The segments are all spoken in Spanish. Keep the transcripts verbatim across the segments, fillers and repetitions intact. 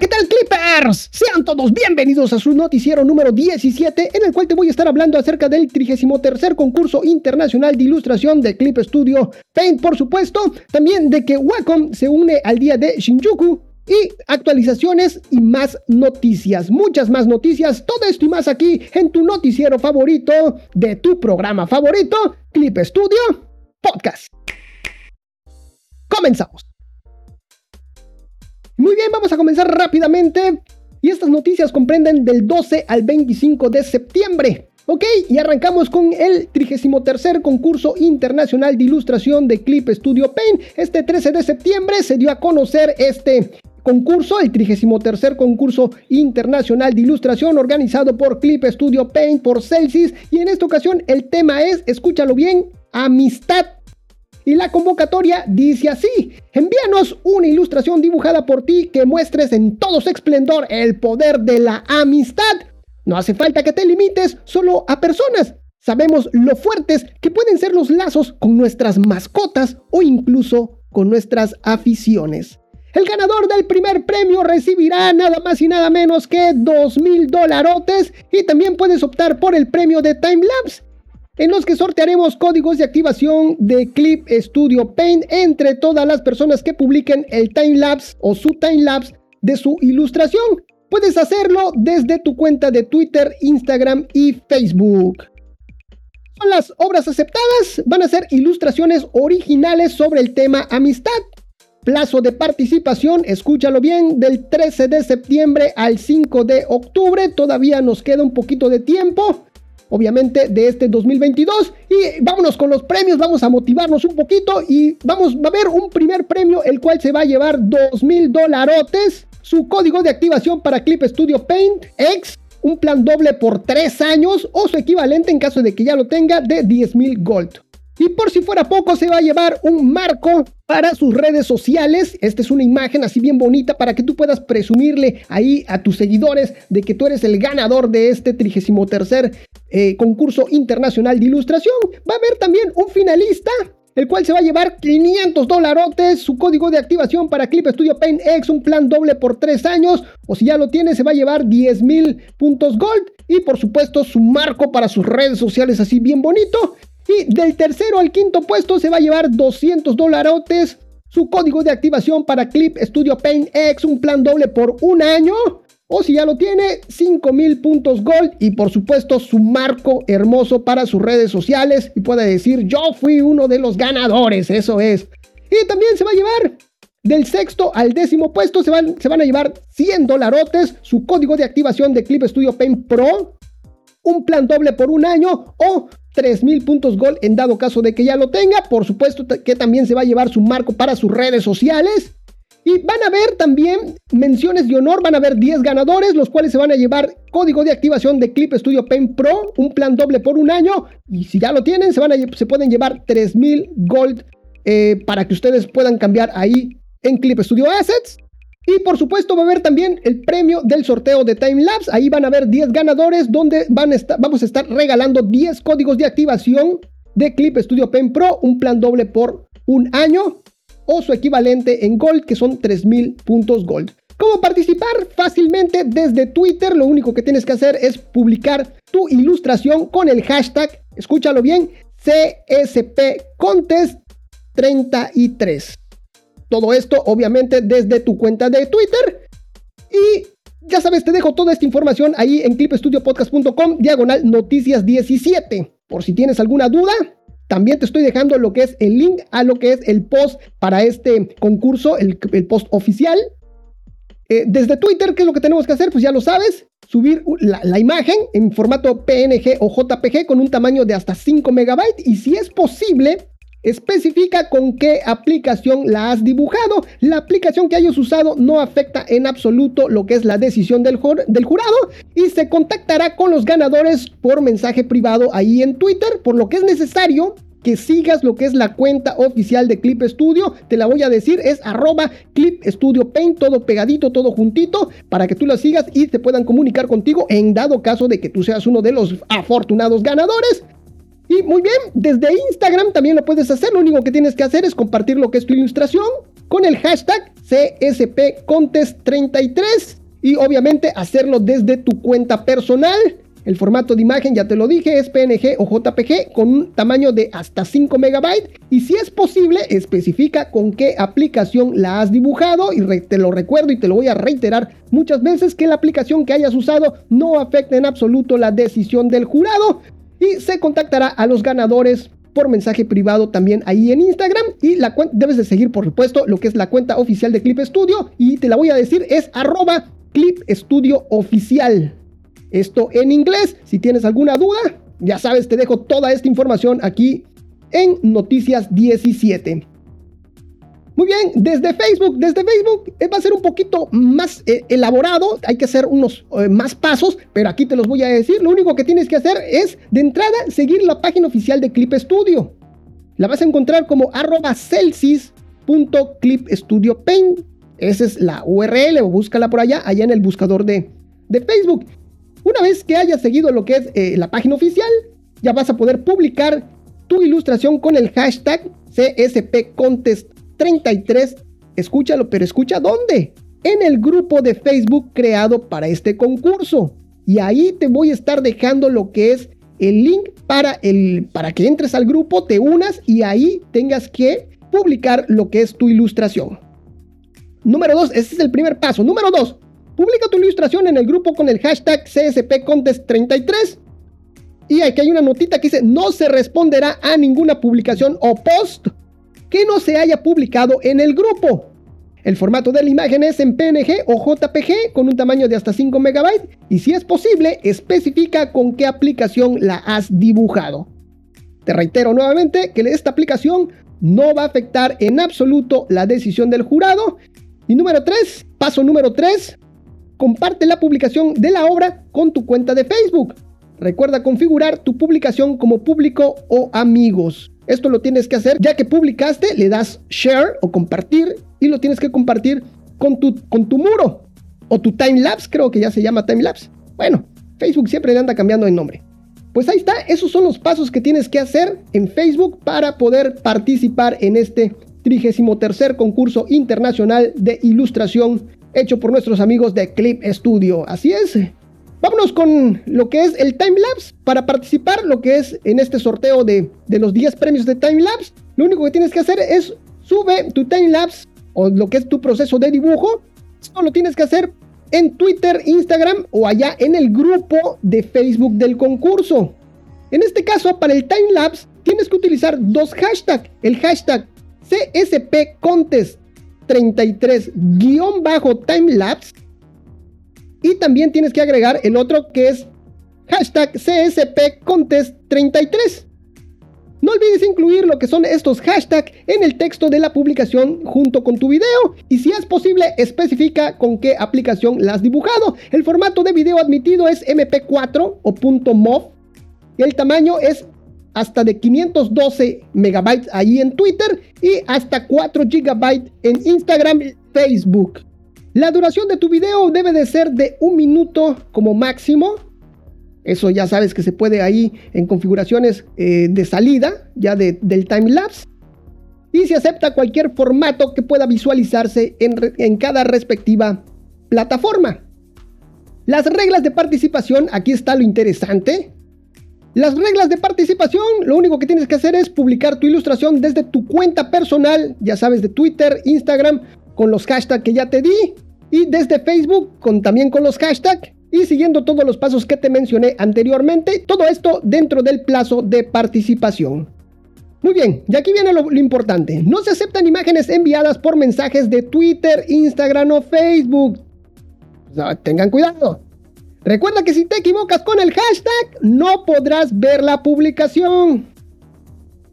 ¿qué tal, Clippers? Sean todos bienvenidos a su noticiero número diecisiete, en el cual te voy a estar hablando acerca del trigésimo tercer concurso internacional de ilustración de Clip Studio Paint, por supuesto, también de que Wacom se une al día de Shinjuku, y actualizaciones y más noticias, muchas más noticias, todo esto y más aquí en tu noticiero favorito, de tu programa favorito, Clip Studio Podcast. Comenzamos. Muy bien, vamos a comenzar rápidamente, y estas noticias comprenden del doce al veinticinco de septiembre. Ok, y arrancamos con el trigésimo tercer concurso internacional de ilustración de Clip Studio Paint. Este trece de septiembre se dio a conocer este concurso, el trigésimo tercer concurso internacional de ilustración organizado por Clip Studio Paint, por Celsius. Y en esta ocasión el tema es, escúchalo bien, amistad. Y la convocatoria dice así: envíanos una ilustración dibujada por ti que muestres en todo su esplendor el poder de la amistad. No hace falta que te limites solo a personas. Sabemos lo fuertes que pueden ser los lazos con nuestras mascotas o incluso con nuestras aficiones. El ganador del primer premio recibirá nada más y nada menos que dos mil dolarotes, y también puedes optar por el premio de Timelapse, en los que sortearemos códigos de activación de Clip Studio Paint entre todas las personas que publiquen el timelapse o su timelapse de su ilustración. Puedes hacerlo desde tu cuenta de Twitter, Instagram y Facebook. Son las obras aceptadas, van a ser ilustraciones originales sobre el tema amistad. Plazo de participación, escúchalo bien, del trece de septiembre al cinco de octubre. Todavía nos queda un poquito de tiempo, obviamente, de este dos mil veintidós. Y vámonos con los premios, vamos a motivarnos un poquito, y vamos, va a haber un primer premio, el cual se va a llevar dos mil dolarotes. Su código de activación para Clip Studio Paint X, un plan doble por tres años, o su equivalente en caso de que ya lo tenga, de diez mil gold. Y por si fuera poco, se va a llevar un marco para sus redes sociales. Esta es una imagen así bien bonita para que tú puedas presumirle ahí a tus seguidores de que tú eres el ganador de este trigésimo tercer eh, concurso internacional de ilustración. Va a haber también un finalista, el cual se va a llevar quinientos dolarotes, su código de activación para Clip Studio Paint X, un plan doble por tres años, o si ya lo tiene, se va a llevar diez mil puntos gold, y por supuesto su marco para sus redes sociales así bien bonito. Y del tercero al quinto puesto se va a llevar doscientos dolarotes, su código de activación para Clip Studio Paint X, un plan doble por un año, o si ya lo tiene, cinco mil puntos gold, y por supuesto su marco hermoso para sus redes sociales, y puede decir, yo fui uno de los ganadores, eso es. Y también se va a llevar, del sexto al décimo puesto, se van, se van a llevar cien dolarotes, su código de activación de Clip Studio Paint Pro, un plan doble por un año, o tres mil puntos gold en dado caso de que ya lo tenga. Por supuesto que también se va a llevar su marco para sus redes sociales. Y van a ver también menciones de honor, van a haber diez ganadores, los cuales se van a llevar código de activación de Clip Studio Paint Pro, un plan doble por un año, y si ya lo tienen, se, van a, se pueden llevar tres mil gold eh, para que ustedes puedan cambiar ahí en Clip Studio Assets. Y por supuesto va a haber también el premio del sorteo de Timelapse, ahí van a haber diez ganadores, donde van a estar, vamos a estar regalando diez códigos de activación de Clip Studio Paint Pro, un plan doble por un año, o su equivalente en gold, que son tres mil puntos gold. ¿Cómo participar? Fácilmente desde Twitter. Lo único que tienes que hacer es publicar tu ilustración con el hashtag, escúchalo bien, C S P Contest treinta y tres. Todo esto obviamente desde tu cuenta de Twitter. Y ya sabes, te dejo toda esta información ahí en clipstudiopodcast.com diagonal noticias diecisiete. Por si tienes alguna duda, también te estoy dejando lo que es el link a lo que es el post para este concurso, el, el post oficial. Eh, desde Twitter, ¿qué es lo que tenemos que hacer? Pues ya lo sabes, subir la, la imagen en formato P N G o J P G con un tamaño de hasta cinco megabytes. Y si es posible, especifica con qué aplicación la has dibujado. La aplicación que hayas usado no afecta en absoluto lo que es la decisión del, jur- del jurado, y se contactará con los ganadores por mensaje privado ahí en Twitter, por lo que es necesario que sigas lo que es la cuenta oficial de Clip Studio. Te la voy a decir, es arroba Clip Studio Paint, todo pegadito, todo juntito, para que tú la sigas y te puedan comunicar contigo en dado caso de que tú seas uno de los afortunados ganadores. Y muy bien, desde Instagram también lo puedes hacer, lo único que tienes que hacer es compartir lo que es tu ilustración, con el hashtag C S P Contest treinta y tres y obviamente hacerlo desde tu cuenta personal. El formato de imagen, ya te lo dije, es P N G o J P G con un tamaño de hasta cinco megabytes. Y si es posible, especifica con qué aplicación la has dibujado. Y re- te lo recuerdo y te lo voy a reiterar muchas veces, que la aplicación que hayas usado no afecta en absoluto la decisión del jurado. Y se contactará a los ganadores por mensaje privado también ahí en Instagram. Y la cuen- debes de seguir, por supuesto, lo que es la cuenta oficial de Clip Studio. Y te la voy a decir, es arroba Clip Studio Oficial. Esto en inglés. Si tienes alguna duda, ya sabes, te dejo toda esta información aquí en Noticias diecisiete. Muy bien, desde Facebook, desde Facebook va a ser un poquito más eh, elaborado. Hay que hacer unos eh, más pasos, pero aquí te los voy a decir. Lo único que tienes que hacer es, de entrada, seguir la página oficial de Clip Studio. La vas a encontrar como arroba Celsius punto Clip Studio Paint. Esa es la U R L, o búscala por allá, allá en el buscador de, de Facebook. Una vez que hayas seguido lo que es eh, la página oficial, ya vas a poder publicar tu ilustración con el hashtag C S P Contest treinta y tres. Escúchalo, pero escucha dónde. En el grupo de Facebook creado para este concurso. Y ahí te voy a estar dejando lo que es el link para, el, para que entres al grupo, te unas y ahí tengas que publicar lo que es tu ilustración. Número dos, ese es el primer paso. Número dos. Publica tu ilustración en el grupo con el hashtag C S P Contest treinta y tres. Y aquí hay una notita que dice: no se responderá a ninguna publicación o post que no se haya publicado en el grupo. El formato de la imagen es en P N G o J P G con un tamaño de hasta cinco megabytes. Y si es posible, especifica con qué aplicación la has dibujado. Te reitero nuevamente que esta aplicación no va a afectar en absoluto la decisión del jurado. Y número tres, paso número tres. Comparte la publicación de la obra con tu cuenta de Facebook. Recuerda configurar tu publicación como público o amigos. Esto lo tienes que hacer ya que publicaste, le das share o compartir y lo tienes que compartir con tu, con tu muro o tu timelapse, creo que ya se llama timelapse. Bueno, Facebook siempre le anda cambiando el nombre. Pues ahí está, esos son los pasos que tienes que hacer en Facebook para poder participar en este trigésimo tercer concurso internacional de ilustración hecho por nuestros amigos de Clip Studio. Así es. Vámonos con lo que es el timelapse. Para participar lo que es en este sorteo de, de los diez premios de timelapse, lo único que tienes que hacer es sube tu timelapse o lo que es tu proceso de dibujo. Esto lo tienes que hacer en Twitter, Instagram o allá en el grupo de Facebook del concurso. En este caso, para el timelapse tienes que utilizar dos hashtags. El hashtag C S P Contest treinta y tres guión bajo timelapse y también tienes que agregar el otro que es hashtag C S P Contest treinta y tres. No olvides incluir lo que son estos hashtags en el texto de la publicación junto con tu video y si es posible especifica con qué aplicación la has dibujado. El formato de video admitido es M P cuatro o .mov y el tamaño es hasta de quinientos doce megabytes ahí en Twitter y hasta cuatro gigabytes en Instagram y Facebook. La duración de tu video debe de ser de un minuto como máximo. Eso ya sabes que se puede ahí en configuraciones eh, de salida ya de, del timelapse. Y se acepta cualquier formato que pueda visualizarse en, re- en cada respectiva plataforma. Las reglas de participación, aquí está lo interesante. Las reglas de participación, lo único que tienes que hacer es publicar tu ilustración desde tu cuenta personal, ya sabes, de Twitter, Instagram, con los hashtags que ya te di, y desde Facebook con, también con los hashtags, y siguiendo todos los pasos que te mencioné anteriormente, todo esto dentro del plazo de participación. Muy bien, y aquí viene lo, lo importante, no se aceptan imágenes enviadas por mensajes de Twitter, Instagram o Facebook. No, tengan cuidado. Recuerda que si te equivocas con el hashtag, no podrás ver la publicación.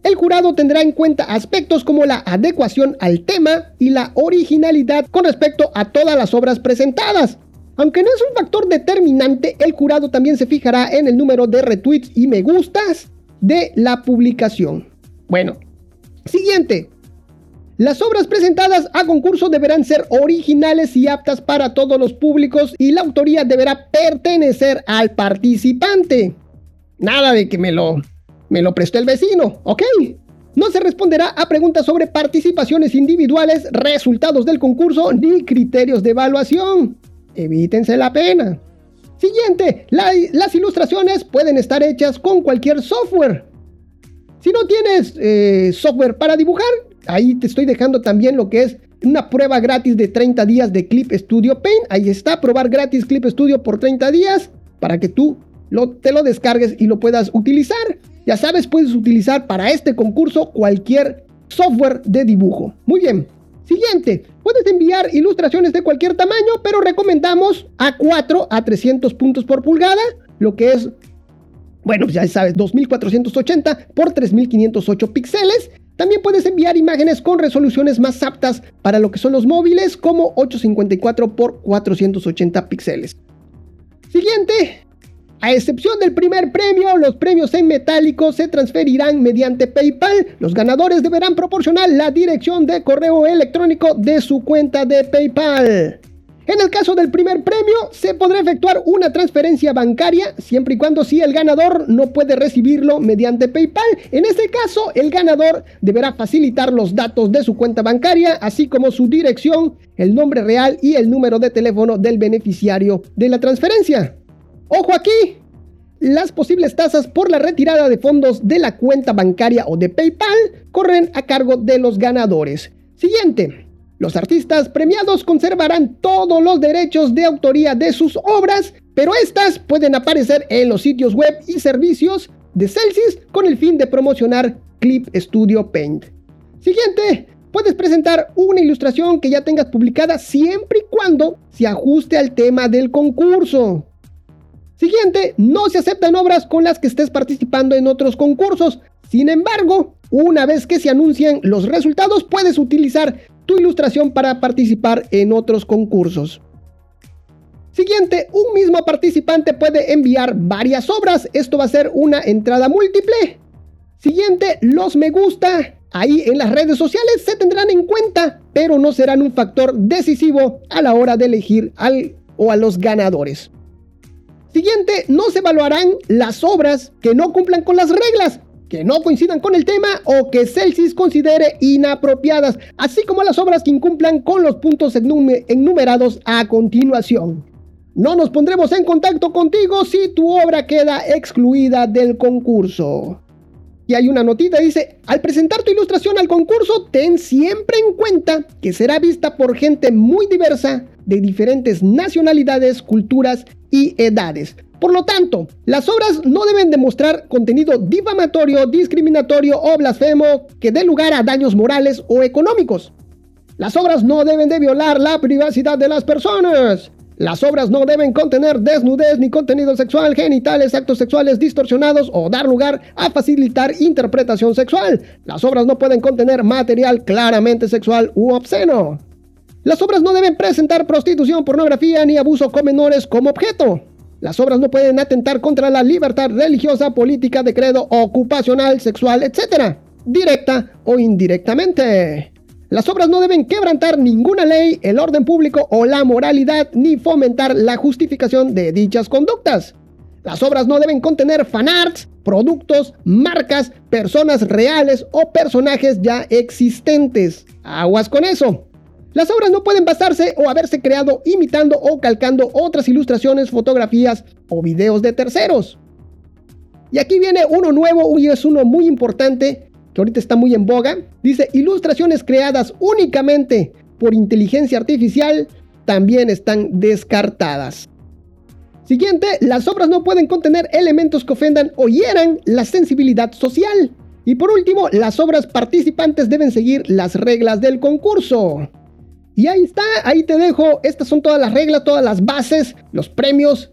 El jurado tendrá en cuenta aspectos como la adecuación al tema y la originalidad con respecto a todas las obras presentadas. Aunque no es un factor determinante, el jurado también se fijará en el número de retweets y me gustas de la publicación. Bueno, siguiente. Las obras presentadas a concurso deberán ser originales y aptas para todos los públicos y la autoría deberá pertenecer al participante. Nada de que me lo, me lo prestó el vecino, ¿ok? No se responderá a preguntas sobre participaciones individuales, resultados del concurso ni criterios de evaluación. Evítense la pena. Siguiente, la, las ilustraciones pueden estar hechas con cualquier software. Si no tienes eh, software para dibujar, ahí te estoy dejando también lo que es una prueba gratis de treinta días de Clip Studio Paint. Ahí está, probar gratis Clip Studio por treinta días para que tú lo, te lo descargues y lo puedas utilizar. Ya sabes, puedes utilizar para este concurso cualquier software de dibujo. Muy bien. Siguiente, puedes enviar ilustraciones de cualquier tamaño, pero recomendamos A cuatro a trescientos puntos por pulgada, lo que es, bueno, ya sabes, dos mil cuatrocientos ochenta por tres mil quinientos ocho píxeles. También puedes enviar imágenes con resoluciones más aptas para lo que son los móviles, como ochocientos cincuenta y cuatro por cuatrocientos ochenta píxeles. Siguiente, a excepción del primer premio, los premios en metálico se transferirán mediante PayPal. Los ganadores deberán proporcionar la dirección de correo electrónico de su cuenta de PayPal. En el caso del primer premio, se podrá efectuar una transferencia bancaria, siempre y cuando si el ganador no puede recibirlo mediante PayPal. En este caso, el ganador deberá facilitar los datos de su cuenta bancaria, así como su dirección, el nombre real y el número de teléfono del beneficiario de la transferencia. ¡Ojo aquí! Las posibles tasas por la retirada de fondos de la cuenta bancaria o de PayPal corren a cargo de los ganadores. Siguiente. Los artistas premiados conservarán todos los derechos de autoría de sus obras, pero estas pueden aparecer en los sitios web y servicios de Celsius con el fin de promocionar Clip Studio Paint. Siguiente. Puedes presentar una ilustración que ya tengas publicada siempre y cuando se ajuste al tema del concurso. Siguiente, no se aceptan obras con las que estés participando en otros concursos. Sin embargo, una vez que se anuncien los resultados, puedes utilizar tu ilustración para participar en otros concursos. Siguiente, un mismo participante puede enviar varias obras. Esto va a ser una entrada múltiple. Siguiente, los me gusta ahí en las redes sociales se tendrán en cuenta, pero no serán un factor decisivo a la hora de elegir al o a los ganadores. Siguiente, no se evaluarán las obras que no cumplan con las reglas, que no coincidan con el tema o que Celsius considere inapropiadas, así como las obras que incumplan con los puntos enumerados a continuación. No nos pondremos en contacto contigo si tu obra queda excluida del concurso. Y hay una notita, dice, al presentar tu ilustración al concurso, ten siempre en cuenta que será vista por gente muy diversa, de diferentes nacionalidades, culturas y edades. Por lo tanto, las obras no deben demostrar contenido difamatorio, discriminatorio o blasfemo que dé lugar a daños morales o económicos. Las obras no deben de violar la privacidad de las personas. Las obras no deben contener desnudez ni contenido sexual, genitales, actos sexuales distorsionados o dar lugar a facilitar interpretación sexual. Las obras no pueden contener material claramente sexual u obsceno. Las obras no deben presentar prostitución, pornografía ni abuso con menores como objeto. Las obras no pueden atentar contra la libertad religiosa, política, de credo, ocupacional, sexual, etcétera, directa o indirectamente. Las obras no deben quebrantar ninguna ley, el orden público o la moralidad, ni fomentar la justificación de dichas conductas. Las obras no deben contener fanarts, productos, marcas, personas reales o personajes ya existentes. Aguas con eso. Las obras no pueden basarse o haberse creado imitando o calcando otras ilustraciones, fotografías o videos de terceros. Y aquí viene uno nuevo y es uno muy importante, que ahorita está muy en boga, dice ilustraciones creadas únicamente por inteligencia artificial también están descartadas. Siguiente, las obras no pueden contener elementos que ofendan o hieran la sensibilidad social. Y por último, las obras participantes deben seguir las reglas del concurso. Y ahí está, ahí te dejo, estas son todas las reglas, todas las bases, los premios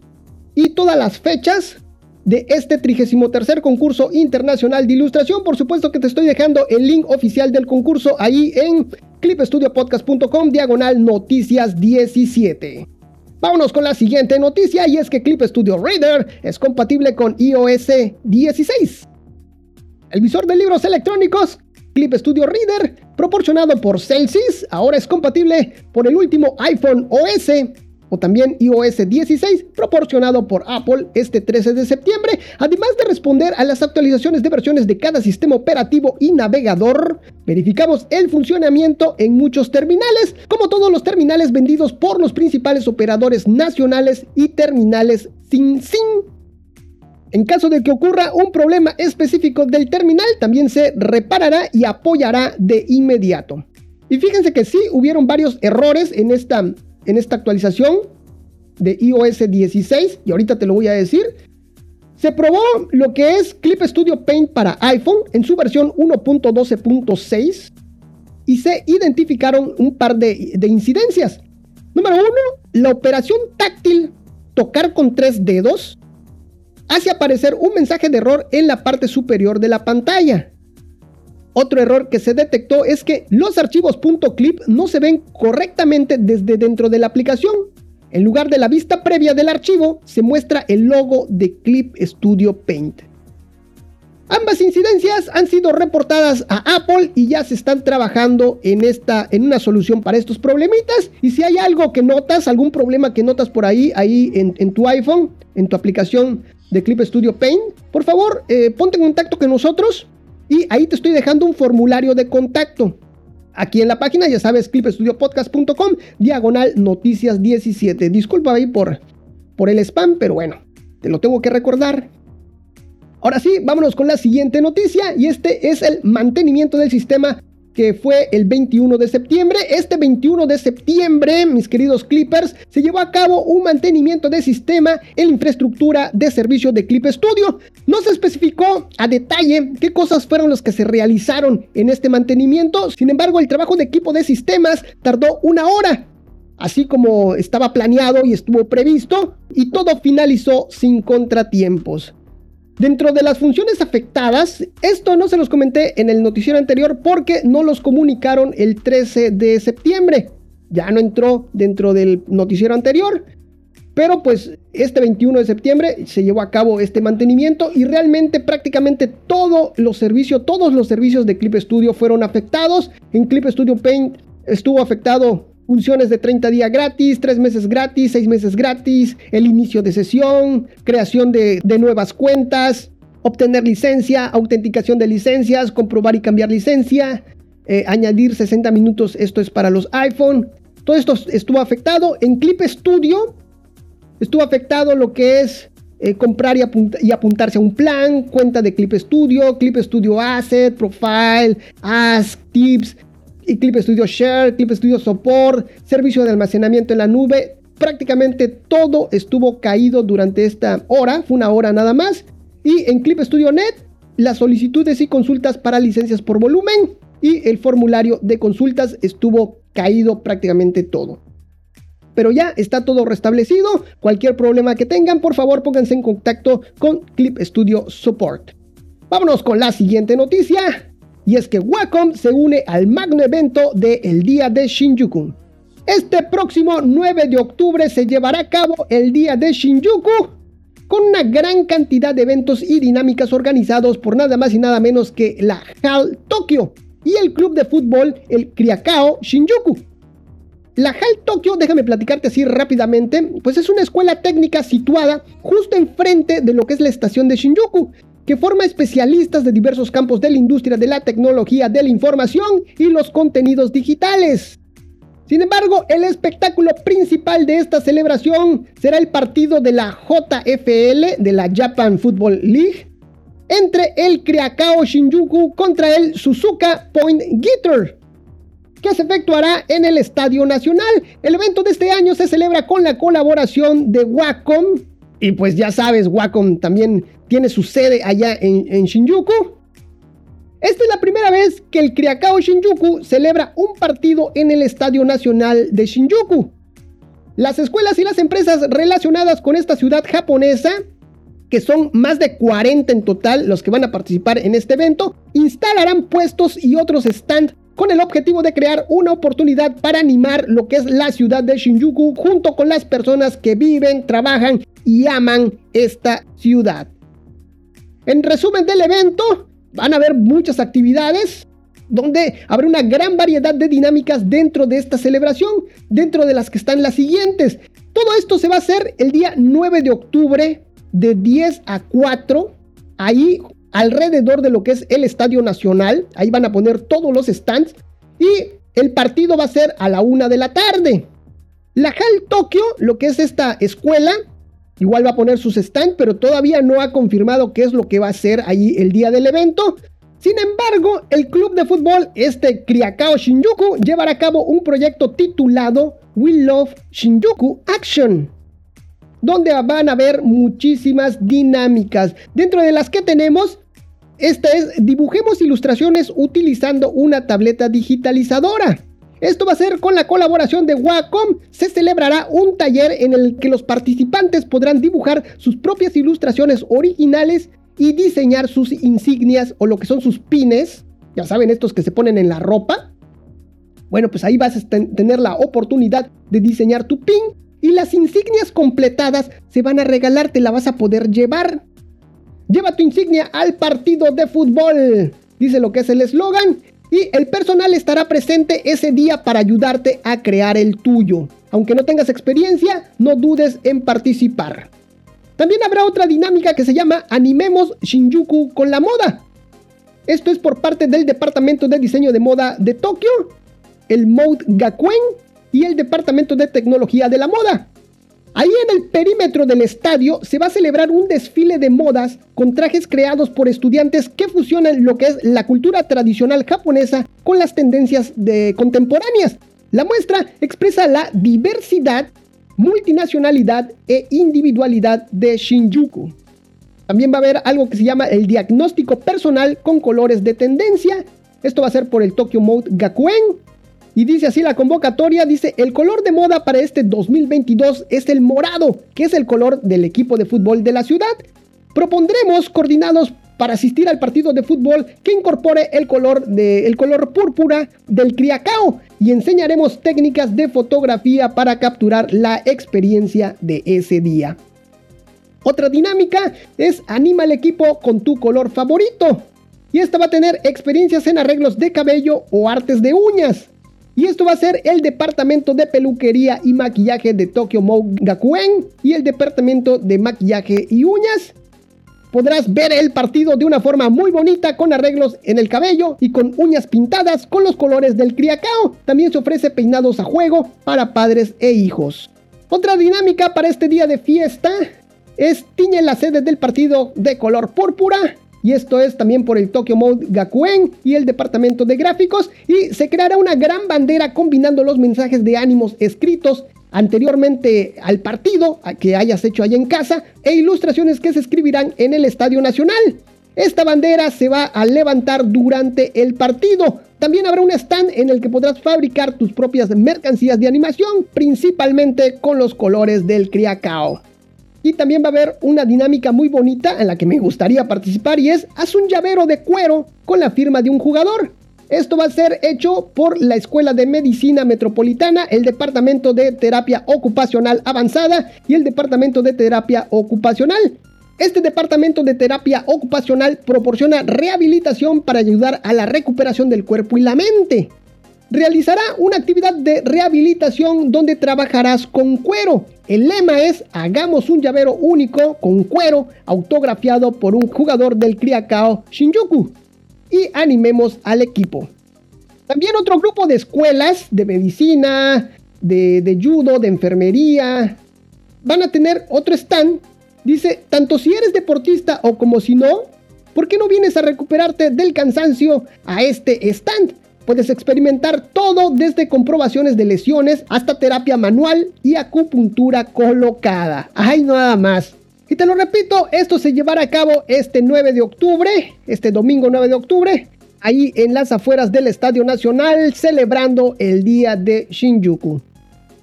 y todas las fechas de este trigésimo tercer concurso internacional de ilustración. Por supuesto que te estoy dejando el link oficial del concurso ahí en clipstudiopodcast.com diagonal noticias diecisiete. Vámonos con la siguiente noticia, y es que Clip Studio Reader es compatible con i O S dieciséis. El visor de libros electrónicos Clip Studio Reader, proporcionado por Celsius, ahora es compatible por el último iPhone O S destacó también i O S dieciséis proporcionado por Apple este trece de septiembre, además de responder a las actualizaciones de versiones de cada sistema operativo y navegador. Verificamos el funcionamiento en muchos terminales, como todos los terminales vendidos por los principales operadores nacionales y terminales sin SIM. En caso de que ocurra un problema específico del terminal, también se reparará y apoyará de inmediato. Y fíjense que sí, hubieron varios errores en esta, en esta actualización de i O S dieciséis, y ahorita te lo voy a decir. Se probó lo que es Clip Studio Paint para iPhone en su versión uno punto doce punto seis y se identificaron un par de, de incidencias. Número uno, la operación táctil, tocar con tres dedos, hace aparecer un mensaje de error en la parte superior de la pantalla. Otro error que se detectó es que los archivos .clip no se ven correctamente desde dentro de la aplicación. En lugar de la vista previa del archivo, se muestra el logo de Clip Studio Paint. Ambas incidencias han sido reportadas a Apple y ya se están trabajando en, esta, en una solución para estos problemitas. Y si hay algo que notas, algún problema que notas por ahí, ahí en, en tu iPhone, en tu aplicación de Clip Studio Paint, por favor, eh, ponte en contacto con nosotros y ahí te estoy dejando un formulario de contacto. Aquí en la página, ya sabes, clipstudiopodcast.com, diagonal noticias diecisiete. Disculpa ahí por, por el spam, pero bueno, te lo tengo que recordar. Ahora sí, vámonos con la siguiente noticia, y este es el mantenimiento del sistema que fue el veintiuno de septiembre. Este veintiuno de septiembre, mis queridos Clippers, se llevó a cabo un mantenimiento de sistema en la infraestructura de servicio de Clip Studio. No se especificó a detalle qué cosas fueron las que se realizaron en este mantenimiento, sin embargo el trabajo de equipo de sistemas tardó una hora, así como estaba planeado y estuvo previsto, y todo finalizó sin contratiempos. Dentro de las funciones afectadas, esto no se los comenté en el noticiero anterior porque no los comunicaron el trece de septiembre. Ya no entró dentro del noticiero anterior, pero pues este veintiuno de septiembre se llevó a cabo este mantenimiento y realmente prácticamente todos los servicios, todos los servicios de Clip Studio fueron afectados. En Clip Studio Paint estuvo afectado funciones de treinta días gratis, tres meses gratis, seis meses gratis, el inicio de sesión, creación de, de nuevas cuentas, obtener licencia, autenticación de licencias, comprobar y cambiar licencia, eh, añadir sesenta minutos, esto es para los iPhone. Todo esto estuvo afectado. En Clip Studio estuvo afectado lo que es eh, comprar y, apunt- y apuntarse a un plan, cuenta de Clip Studio, Clip Studio Asset, Profile, Ask, Tips, y Clip Studio Share, Clip Studio Support, servicio de almacenamiento en la nube. Prácticamente todo estuvo caído durante esta hora, fue una hora nada más. Y en Clip Studio Net, las solicitudes y consultas para licencias por volumen y el formulario de consultas estuvo caído prácticamente todo. Pero ya está todo restablecido. Cualquier problema que tengan, por favor, pónganse en contacto con Clip Studio Support. Vámonos con la siguiente noticia. Y es que Wacom se une al magno evento del Día de Shinjuku. Este próximo nueve de octubre se llevará a cabo el Día de Shinjuku, con una gran cantidad de eventos y dinámicas organizados por nada más y nada menos que la H A L Tokyo y el club de fútbol, el Criacao Shinjuku. La H A L Tokyo, déjame platicarte así rápidamente, pues es una escuela técnica situada justo enfrente de lo que es la estación de Shinjuku, que forma especialistas de diversos campos de la industria de la tecnología de la información y los contenidos digitales. Sin embargo, el espectáculo principal de esta celebración será el partido de la J F L, de la Japan Football League, entre el Criacao Shinjuku contra el Suzuka Point Guitar, que se efectuará en el Estadio Nacional. El evento de este año se celebra con la colaboración de Wacom, y pues ya sabes, Wacom también tiene su sede allá en, en Shinjuku. Esta es la primera vez que el Criacao Shinjuku celebra un partido en el Estadio Nacional de Shinjuku. Las escuelas y las empresas relacionadas con esta ciudad japonesa, que son más de cuarenta en total los que van a participar en este evento, instalarán puestos y otros stands con el objetivo de crear una oportunidad para animar lo que es la ciudad de Shinjuku junto con las personas que viven, trabajan y aman esta ciudad. En resumen del evento, van a haber muchas actividades donde habrá una gran variedad de dinámicas dentro de esta celebración, dentro de las que están las siguientes. Todo esto se va a hacer el día nueve de octubre de diez a cuatro, ahí alrededor de lo que es el Estadio Nacional. Ahí van a poner todos los stands y el partido va a ser a la una de la tarde. La H A L Tokyo, lo que es esta escuela, igual va a poner sus stands, pero todavía no ha confirmado qué es lo que va a hacer ahí el día del evento. Sin embargo, el club de fútbol, este Criacao Shinjuku, llevará a cabo un proyecto titulado We Love Shinjuku Action, donde van a haber muchísimas dinámicas. Dentro de las que tenemos, esta es dibujemos ilustraciones utilizando una tableta digitalizadora. Esto va a ser con la colaboración de Wacom. Se celebrará un taller en el que los participantes podrán dibujar sus propias ilustraciones originales y diseñar sus insignias o lo que son sus pines. Ya saben, estos que se ponen en la ropa. Bueno, pues ahí vas a tener la oportunidad de diseñar tu pin. Y las insignias completadas se van a regalar, te la vas a poder llevar. Lleva tu insignia al partido de fútbol, dice lo que es el eslogan. Y el personal estará presente ese día para ayudarte a crear el tuyo. Aunque no tengas experiencia, no dudes en participar. También habrá otra dinámica que se llama Animemos Shinjuku con la moda. Esto es por parte del Departamento de Diseño de Moda de Tokio, el Mode Gakuen y el Departamento de Tecnología de la Moda. Ahí en el perímetro del estadio se va a celebrar un desfile de modas con trajes creados por estudiantes que fusionan lo que es la cultura tradicional japonesa con las tendencias de contemporáneas. La muestra expresa la diversidad, multinacionalidad e individualidad de Shinjuku. También va a haber algo que se llama el diagnóstico personal con colores de tendencia. Esto va a ser por el Tokyo Mode Gakuen. Y dice así la convocatoria, dice, el color de moda para este dos mil veintidós es el morado, que es el color del equipo de fútbol de la ciudad. Propondremos coordinados para asistir al partido de fútbol que incorpore el color, de, el color púrpura del Criacao y enseñaremos técnicas de fotografía para capturar la experiencia de ese día. Otra dinámica es anima al equipo con tu color favorito. Y esta va a tener experiencias en arreglos de cabello o artes de uñas. Y esto va a ser el departamento de peluquería y maquillaje de Tokyo Mode Gakuen y el departamento de maquillaje y uñas. Podrás ver el partido de una forma muy bonita con arreglos en el cabello y con uñas pintadas con los colores del Criacao. También se ofrece peinados a juego para padres e hijos. Otra dinámica para este día de fiesta es tiñe las sedes del partido de color púrpura. Y esto es también por el Tokyo Mode Gakuen y el departamento de gráficos. Y se creará una gran bandera combinando los mensajes de ánimos escritos anteriormente al partido que hayas hecho ahí en casa e ilustraciones que se escribirán en el Estadio Nacional. Esta bandera se va a levantar durante el partido. También habrá un stand en el que podrás fabricar tus propias mercancías de animación, principalmente con los colores del Criacao. Y también va a haber una dinámica muy bonita en la que me gustaría participar y es haz un llavero de cuero con la firma de un jugador. Esto va a ser hecho por la Escuela de Medicina Metropolitana, el Departamento de Terapia Ocupacional Avanzada y el Departamento de Terapia Ocupacional. Este Departamento de Terapia Ocupacional proporciona rehabilitación para ayudar a la recuperación del cuerpo y la mente. Realizará una actividad de rehabilitación donde trabajarás con cuero. El lema es, hagamos un llavero único con cuero autografiado por un jugador del Criacao Shinjuku y animemos al equipo. También otro grupo de escuelas de medicina, de, de judo, de enfermería, van a tener otro stand. Dice, tanto si eres deportista o como si no, ¿por qué no vienes a recuperarte del cansancio a este stand? Puedes experimentar todo desde comprobaciones de lesiones hasta terapia manual y acupuntura colocada. ¡Ay, nada más! Y te lo repito, esto se llevará a cabo este nueve de octubre, este domingo nueve de octubre, ahí en las afueras del Estadio Nacional, celebrando el día de Shinjuku.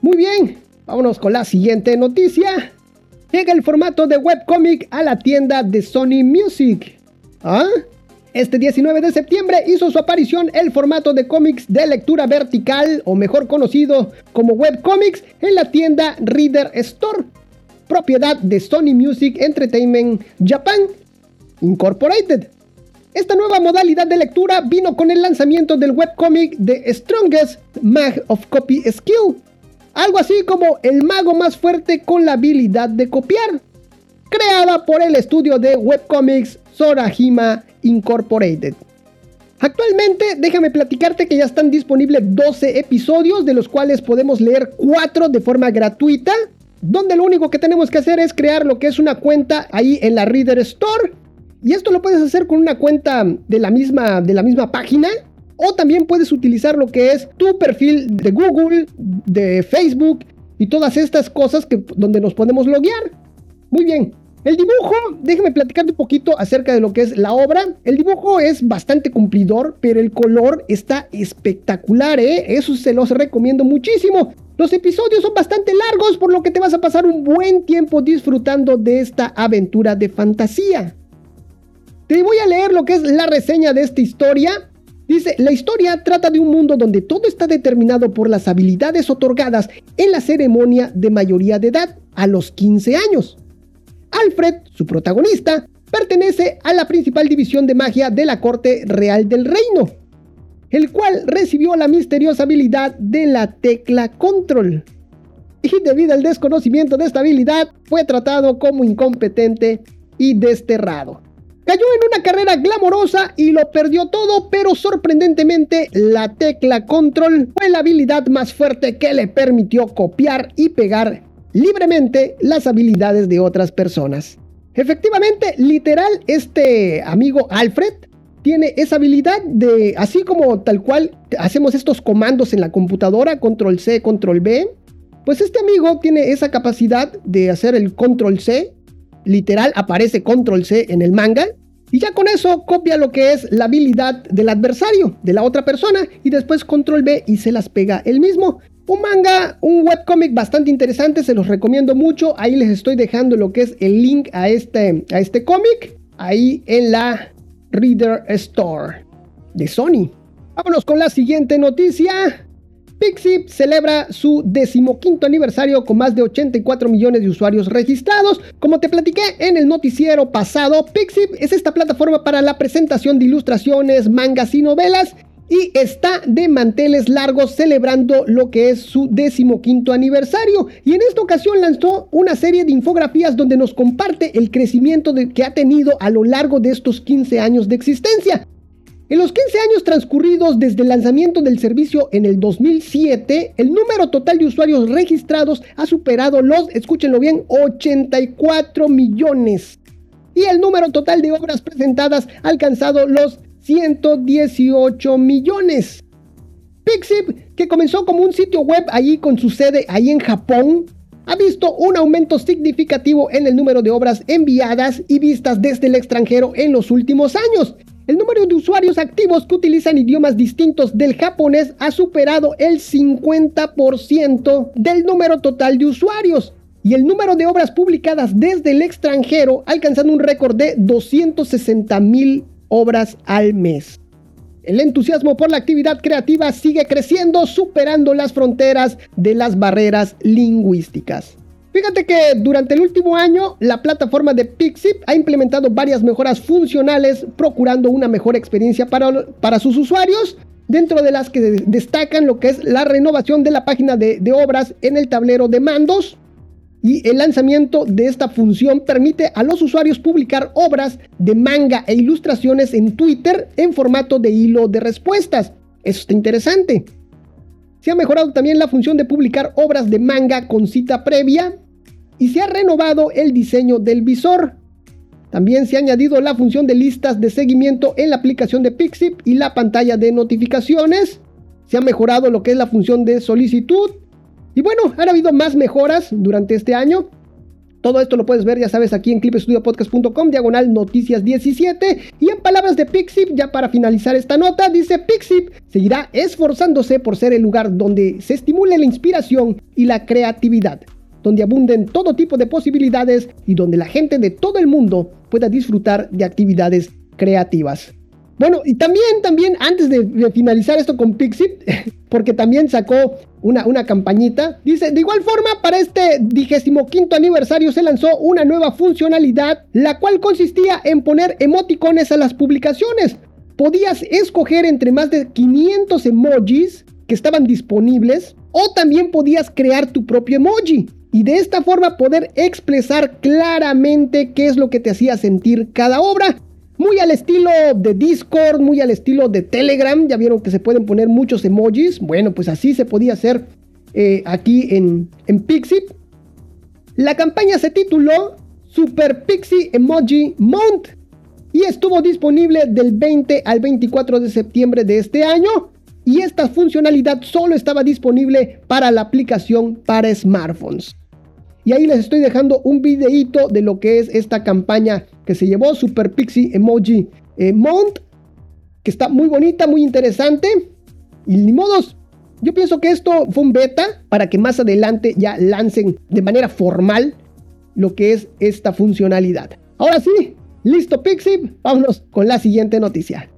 Muy bien, vámonos con la siguiente noticia. Llega el formato de webcomic a la tienda de Sony Music. ¿Ah? Este diecinueve de septiembre hizo su aparición el formato de cómics de lectura vertical, o mejor conocido como webcomics, en la tienda Reader Store, propiedad de Sony Music Entertainment Japan Incorporated. Esta nueva modalidad de lectura vino con el lanzamiento del webcomic The Strongest Mag of Copy Skill, algo así como el mago más fuerte con la habilidad de copiar, creada por el estudio de webcomics Sorajima Incorporated. Actualmente, déjame platicarte que ya están disponibles doce episodios, de los cuales podemos leer cuatro de forma gratuita, donde lo único que tenemos que hacer es crear lo que es una cuenta ahí en la Reader Store, y esto lo puedes hacer con una cuenta de la misma, de la misma página, o también puedes utilizar lo que es tu perfil de Google, de Facebook y todas estas cosas que, donde nos podemos loguear. Muy bien, el dibujo, déjame platicarte un poquito acerca de lo que es la obra. El dibujo es bastante cumplidor, pero el color está espectacular, ¿eh? Eso se los recomiendo muchísimo. Los episodios son bastante largos, por lo que te vas a pasar un buen tiempo disfrutando de esta aventura de fantasía. Te voy a leer lo que es la reseña de esta historia. Dice, la historia trata de un mundo donde todo está determinado por las habilidades otorgadas en la ceremonia de mayoría de edad a los quince años. Alfred, su protagonista, pertenece a la principal división de magia de la corte real del reino, el cual recibió la misteriosa habilidad de la tecla control, y debido al desconocimiento de esta habilidad fue tratado como incompetente y desterrado. Cayó en una carrera glamorosa y lo perdió todo, pero sorprendentemente la tecla control fue la habilidad más fuerte que le permitió copiar y pegar libremente las habilidades de otras personas. Efectivamente, literal, este amigo Alfred tiene esa habilidad de, así como tal cual hacemos estos comandos en la computadora, control C, control B, pues este amigo tiene esa capacidad de hacer el control C. Literal, aparece control C en el manga y ya con eso copia lo que es la habilidad del adversario, de la otra persona, y después control B y se las pega él mismo. Un manga, un webcomic bastante interesante, se los recomiendo mucho. Ahí les estoy dejando lo que es el link a este, a este cómic, ahí en la Reader Store de Sony. Vámonos con la siguiente noticia. Pixiv celebra su decimoquinto aniversario con más de ochenta y cuatro millones de usuarios registrados. Como te platiqué en el noticiero pasado, Pixiv es esta plataforma para la presentación de ilustraciones, mangas y novelas, y está de manteles largos celebrando lo que es su decimoquinto aniversario. Y en esta ocasión lanzó una serie de infografías donde nos comparte el crecimiento de, que ha tenido a lo largo de estos quince años de existencia. En los quince años transcurridos desde el lanzamiento del servicio en el dos mil siete, el número total de usuarios registrados ha superado los, escúchenlo bien, ochenta y cuatro millones. Y el número total de obras presentadas ha alcanzado los ciento dieciocho millones. Pixiv, que comenzó como un sitio web allí con su sede ahí en Japón, ha visto un aumento significativo en el número de obras enviadas y vistas desde el extranjero en los últimos años. El número de usuarios activos que utilizan idiomas distintos del japonés ha superado el cincuenta por ciento del número total de usuarios. Y el número de obras publicadas desde el extranjero alcanzando un récord de doscientas sesenta mil obras al mes. El entusiasmo por la actividad creativa sigue creciendo, superando las fronteras de las barreras lingüísticas. Fíjate que durante el último año la plataforma de Pixiv ha implementado varias mejoras funcionales procurando una mejor experiencia para, para sus usuarios, dentro de las que destacan lo que es la renovación de la página de, de obras en el tablero de mandos, y el lanzamiento de esta función permite a los usuarios publicar obras de manga e ilustraciones en Twitter en formato de hilo de respuestas. Eso está interesante. Se ha mejorado también la función de publicar obras de manga con cita previa y se ha renovado el diseño del visor. También se ha añadido la función de listas de seguimiento en la aplicación de Pixiv y la pantalla de notificaciones. Se ha mejorado lo que es la función de solicitud. Y bueno, han habido más mejoras durante este año. Todo esto lo puedes ver, ya sabes, aquí en clip studio podcast punto com, diagonal noticias diecisiete. Y en palabras de Pixiv, ya para finalizar esta nota, dice: Pixiv seguirá esforzándose por ser el lugar donde se estimule la inspiración y la creatividad, donde abunden todo tipo de posibilidades y donde la gente de todo el mundo pueda disfrutar de actividades creativas. Bueno, y también, también, antes de, de finalizar esto con Pixiv, porque también sacó una, una campañita, dice, de igual forma, para este vigésimo quinto aniversario se lanzó una nueva funcionalidad, la cual consistía en poner emoticones a las publicaciones. Podías escoger entre más de quinientos emojis que estaban disponibles o también podías crear tu propio emoji y de esta forma poder expresar claramente qué es lo que te hacía sentir cada obra. Muy al estilo de Discord, muy al estilo de Telegram, ya vieron que se pueden poner muchos emojis. Bueno, pues así se podía hacer eh, aquí en, en Pixiv. La campaña se tituló Super Pixie Emoji Month y estuvo disponible del veinte al veinticuatro de septiembre de este año. Y esta funcionalidad solo estaba disponible para la aplicación para smartphones. Y ahí les estoy dejando un videito de lo que es esta campaña que se llevó Super Pixie Emoji eh, Month, que está muy bonita, muy interesante. Y ni modos, yo pienso que esto fue un beta para que más adelante ya lancen de manera formal lo que es esta funcionalidad. Ahora sí, listo Pixiv, vámonos con la siguiente noticia.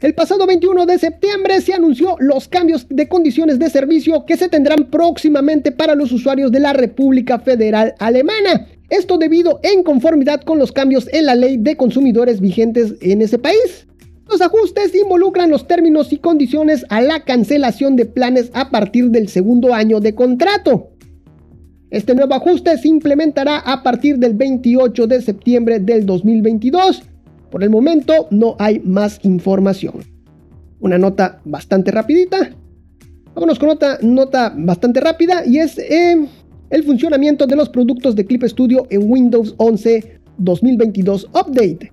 El pasado veintiuno de septiembre se anunció los cambios de condiciones de servicio que se tendrán próximamente para los usuarios de la República Federal Alemana. Esto debido en conformidad con los cambios en la ley de consumidores vigentes en ese país. Los ajustes involucran los términos y condiciones a la cancelación de planes a partir del segundo año de contrato. Este nuevo ajuste se implementará a partir del veintiocho de septiembre del dos mil veintidós. Por el momento no hay más información. Una nota bastante rapidita. Vámonos con otra nota bastante rápida y es eh, el funcionamiento de los productos de Clip Studio en Windows once dos mil veintidós Update.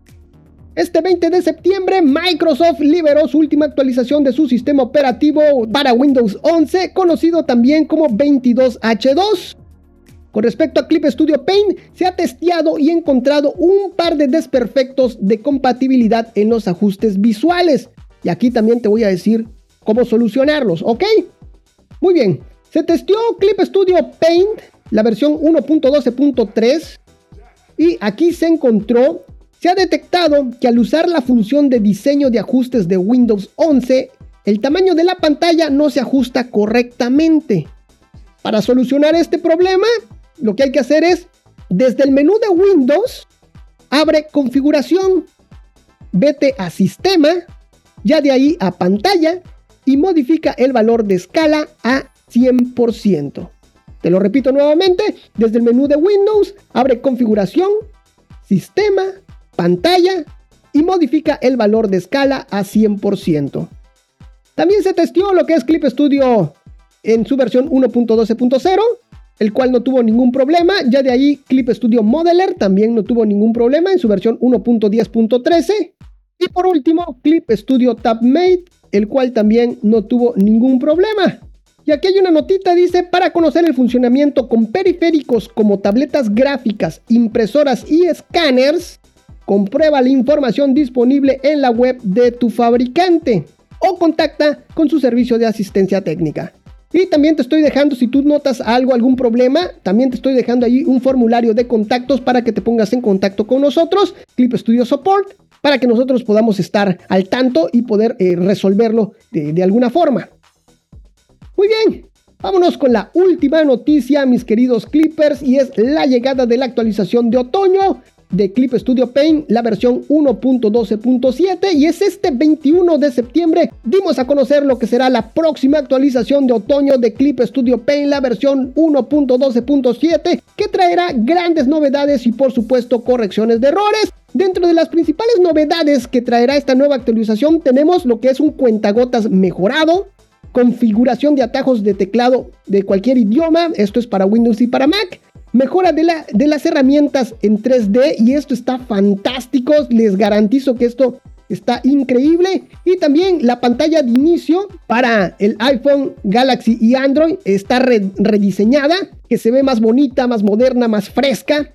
Este veinte de septiembre Microsoft liberó su última actualización de su sistema operativo para Windows once, conocido también como veintidós H dos. Con respecto a Clip Studio Paint, se ha testeado y encontrado un par de desperfectos de compatibilidad en los ajustes visuales. Y aquí también te voy a decir cómo solucionarlos, ¿ok? Muy bien, se testeó Clip Studio Paint, la versión uno punto doce punto tres. Y aquí se encontró, se ha detectado que al usar la función de diseño de ajustes de Windows once, el tamaño de la pantalla no se ajusta correctamente. Para solucionar este problema, lo que hay que hacer es, desde el menú de Windows, abre configuración, vete a sistema, ya de ahí a pantalla y modifica el valor de escala a cien por ciento. Te lo repito nuevamente, desde el menú de Windows, abre configuración, sistema, pantalla y modifica el valor de escala a cien por ciento. También se testeó lo que es Clip Studio en su versión uno punto doce punto cero. El cual no tuvo ningún problema, ya de ahí Clip Studio Modeler también no tuvo ningún problema en su versión uno punto diez punto trece. Y por último, Clip Studio TabMate, el cual también no tuvo ningún problema. Y aquí hay una notita, dice, para conocer el funcionamiento con periféricos como tabletas gráficas, impresoras y escáneres, comprueba la información disponible en la web de tu fabricante o contacta con su servicio de asistencia técnica. Y también te estoy dejando, si tú notas algo, algún problema, también te estoy dejando ahí un formulario de contactos para que te pongas en contacto con nosotros, Clip Studio Support, para que nosotros podamos estar al tanto y poder eh, resolverlo de, de alguna forma. Muy bien, vámonos con la última noticia, mis queridos Clippers, y es la llegada de la actualización de otoño de Clip Studio Paint, la versión uno punto doce punto siete, y es este veintiuno de septiembre dimos a conocer lo que será la próxima actualización de otoño de Clip Studio Paint, la versión uno punto doce punto siete, que traerá grandes novedades y por supuesto correcciones de errores. Dentro de las principales novedades que traerá esta nueva actualización tenemos lo que es un cuentagotas mejorado, configuración de atajos de teclado de cualquier idioma, esto es para Windows y para Mac, mejora de, la, de las herramientas en tres D y esto está fantástico, les garantizo que esto está increíble. Y también la pantalla de inicio para el iPhone, Galaxy y Android está re, rediseñada, que se ve más bonita, más moderna, más fresca.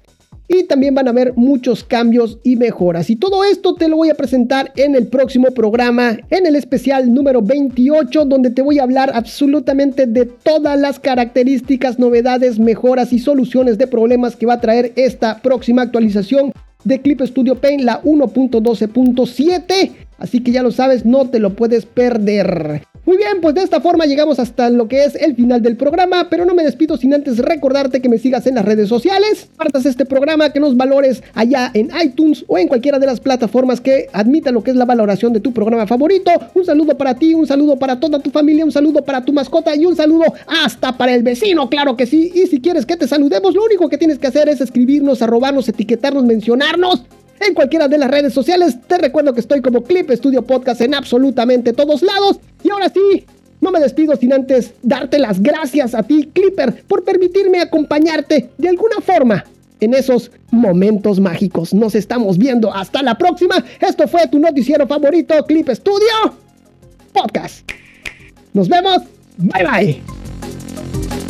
Y también van a haber muchos cambios y mejoras. Y todo esto te lo voy a presentar en el próximo programa, en el especial número veintiocho, donde te voy a hablar absolutamente de todas las características, novedades, mejoras y soluciones de problemas que va a traer esta próxima actualización de Clip Studio Paint, la uno punto doce punto siete. Así que ya lo sabes, no te lo puedes perder. Muy bien, pues de esta forma llegamos hasta lo que es el final del programa, pero no me despido sin antes recordarte que me sigas en las redes sociales, compartas este programa, que nos valores allá en iTunes o en cualquiera de las plataformas que admita lo que es la valoración de tu programa favorito. Un saludo para ti, un saludo para toda tu familia, un saludo para tu mascota y un saludo hasta para el vecino, claro que sí. Y si quieres que te saludemos, lo único que tienes que hacer es escribirnos, arrobarnos, etiquetarnos, mencionarnos en cualquiera de las redes sociales. Te recuerdo que estoy como Clip Studio Podcast en absolutamente todos lados. Y ahora sí, no me despido sin antes darte las gracias a ti, Clipper, por permitirme acompañarte de alguna forma en esos momentos mágicos. Nos estamos viendo. Hasta la próxima. Esto fue tu noticiero favorito, Clip Studio Podcast. Nos vemos. Bye, bye.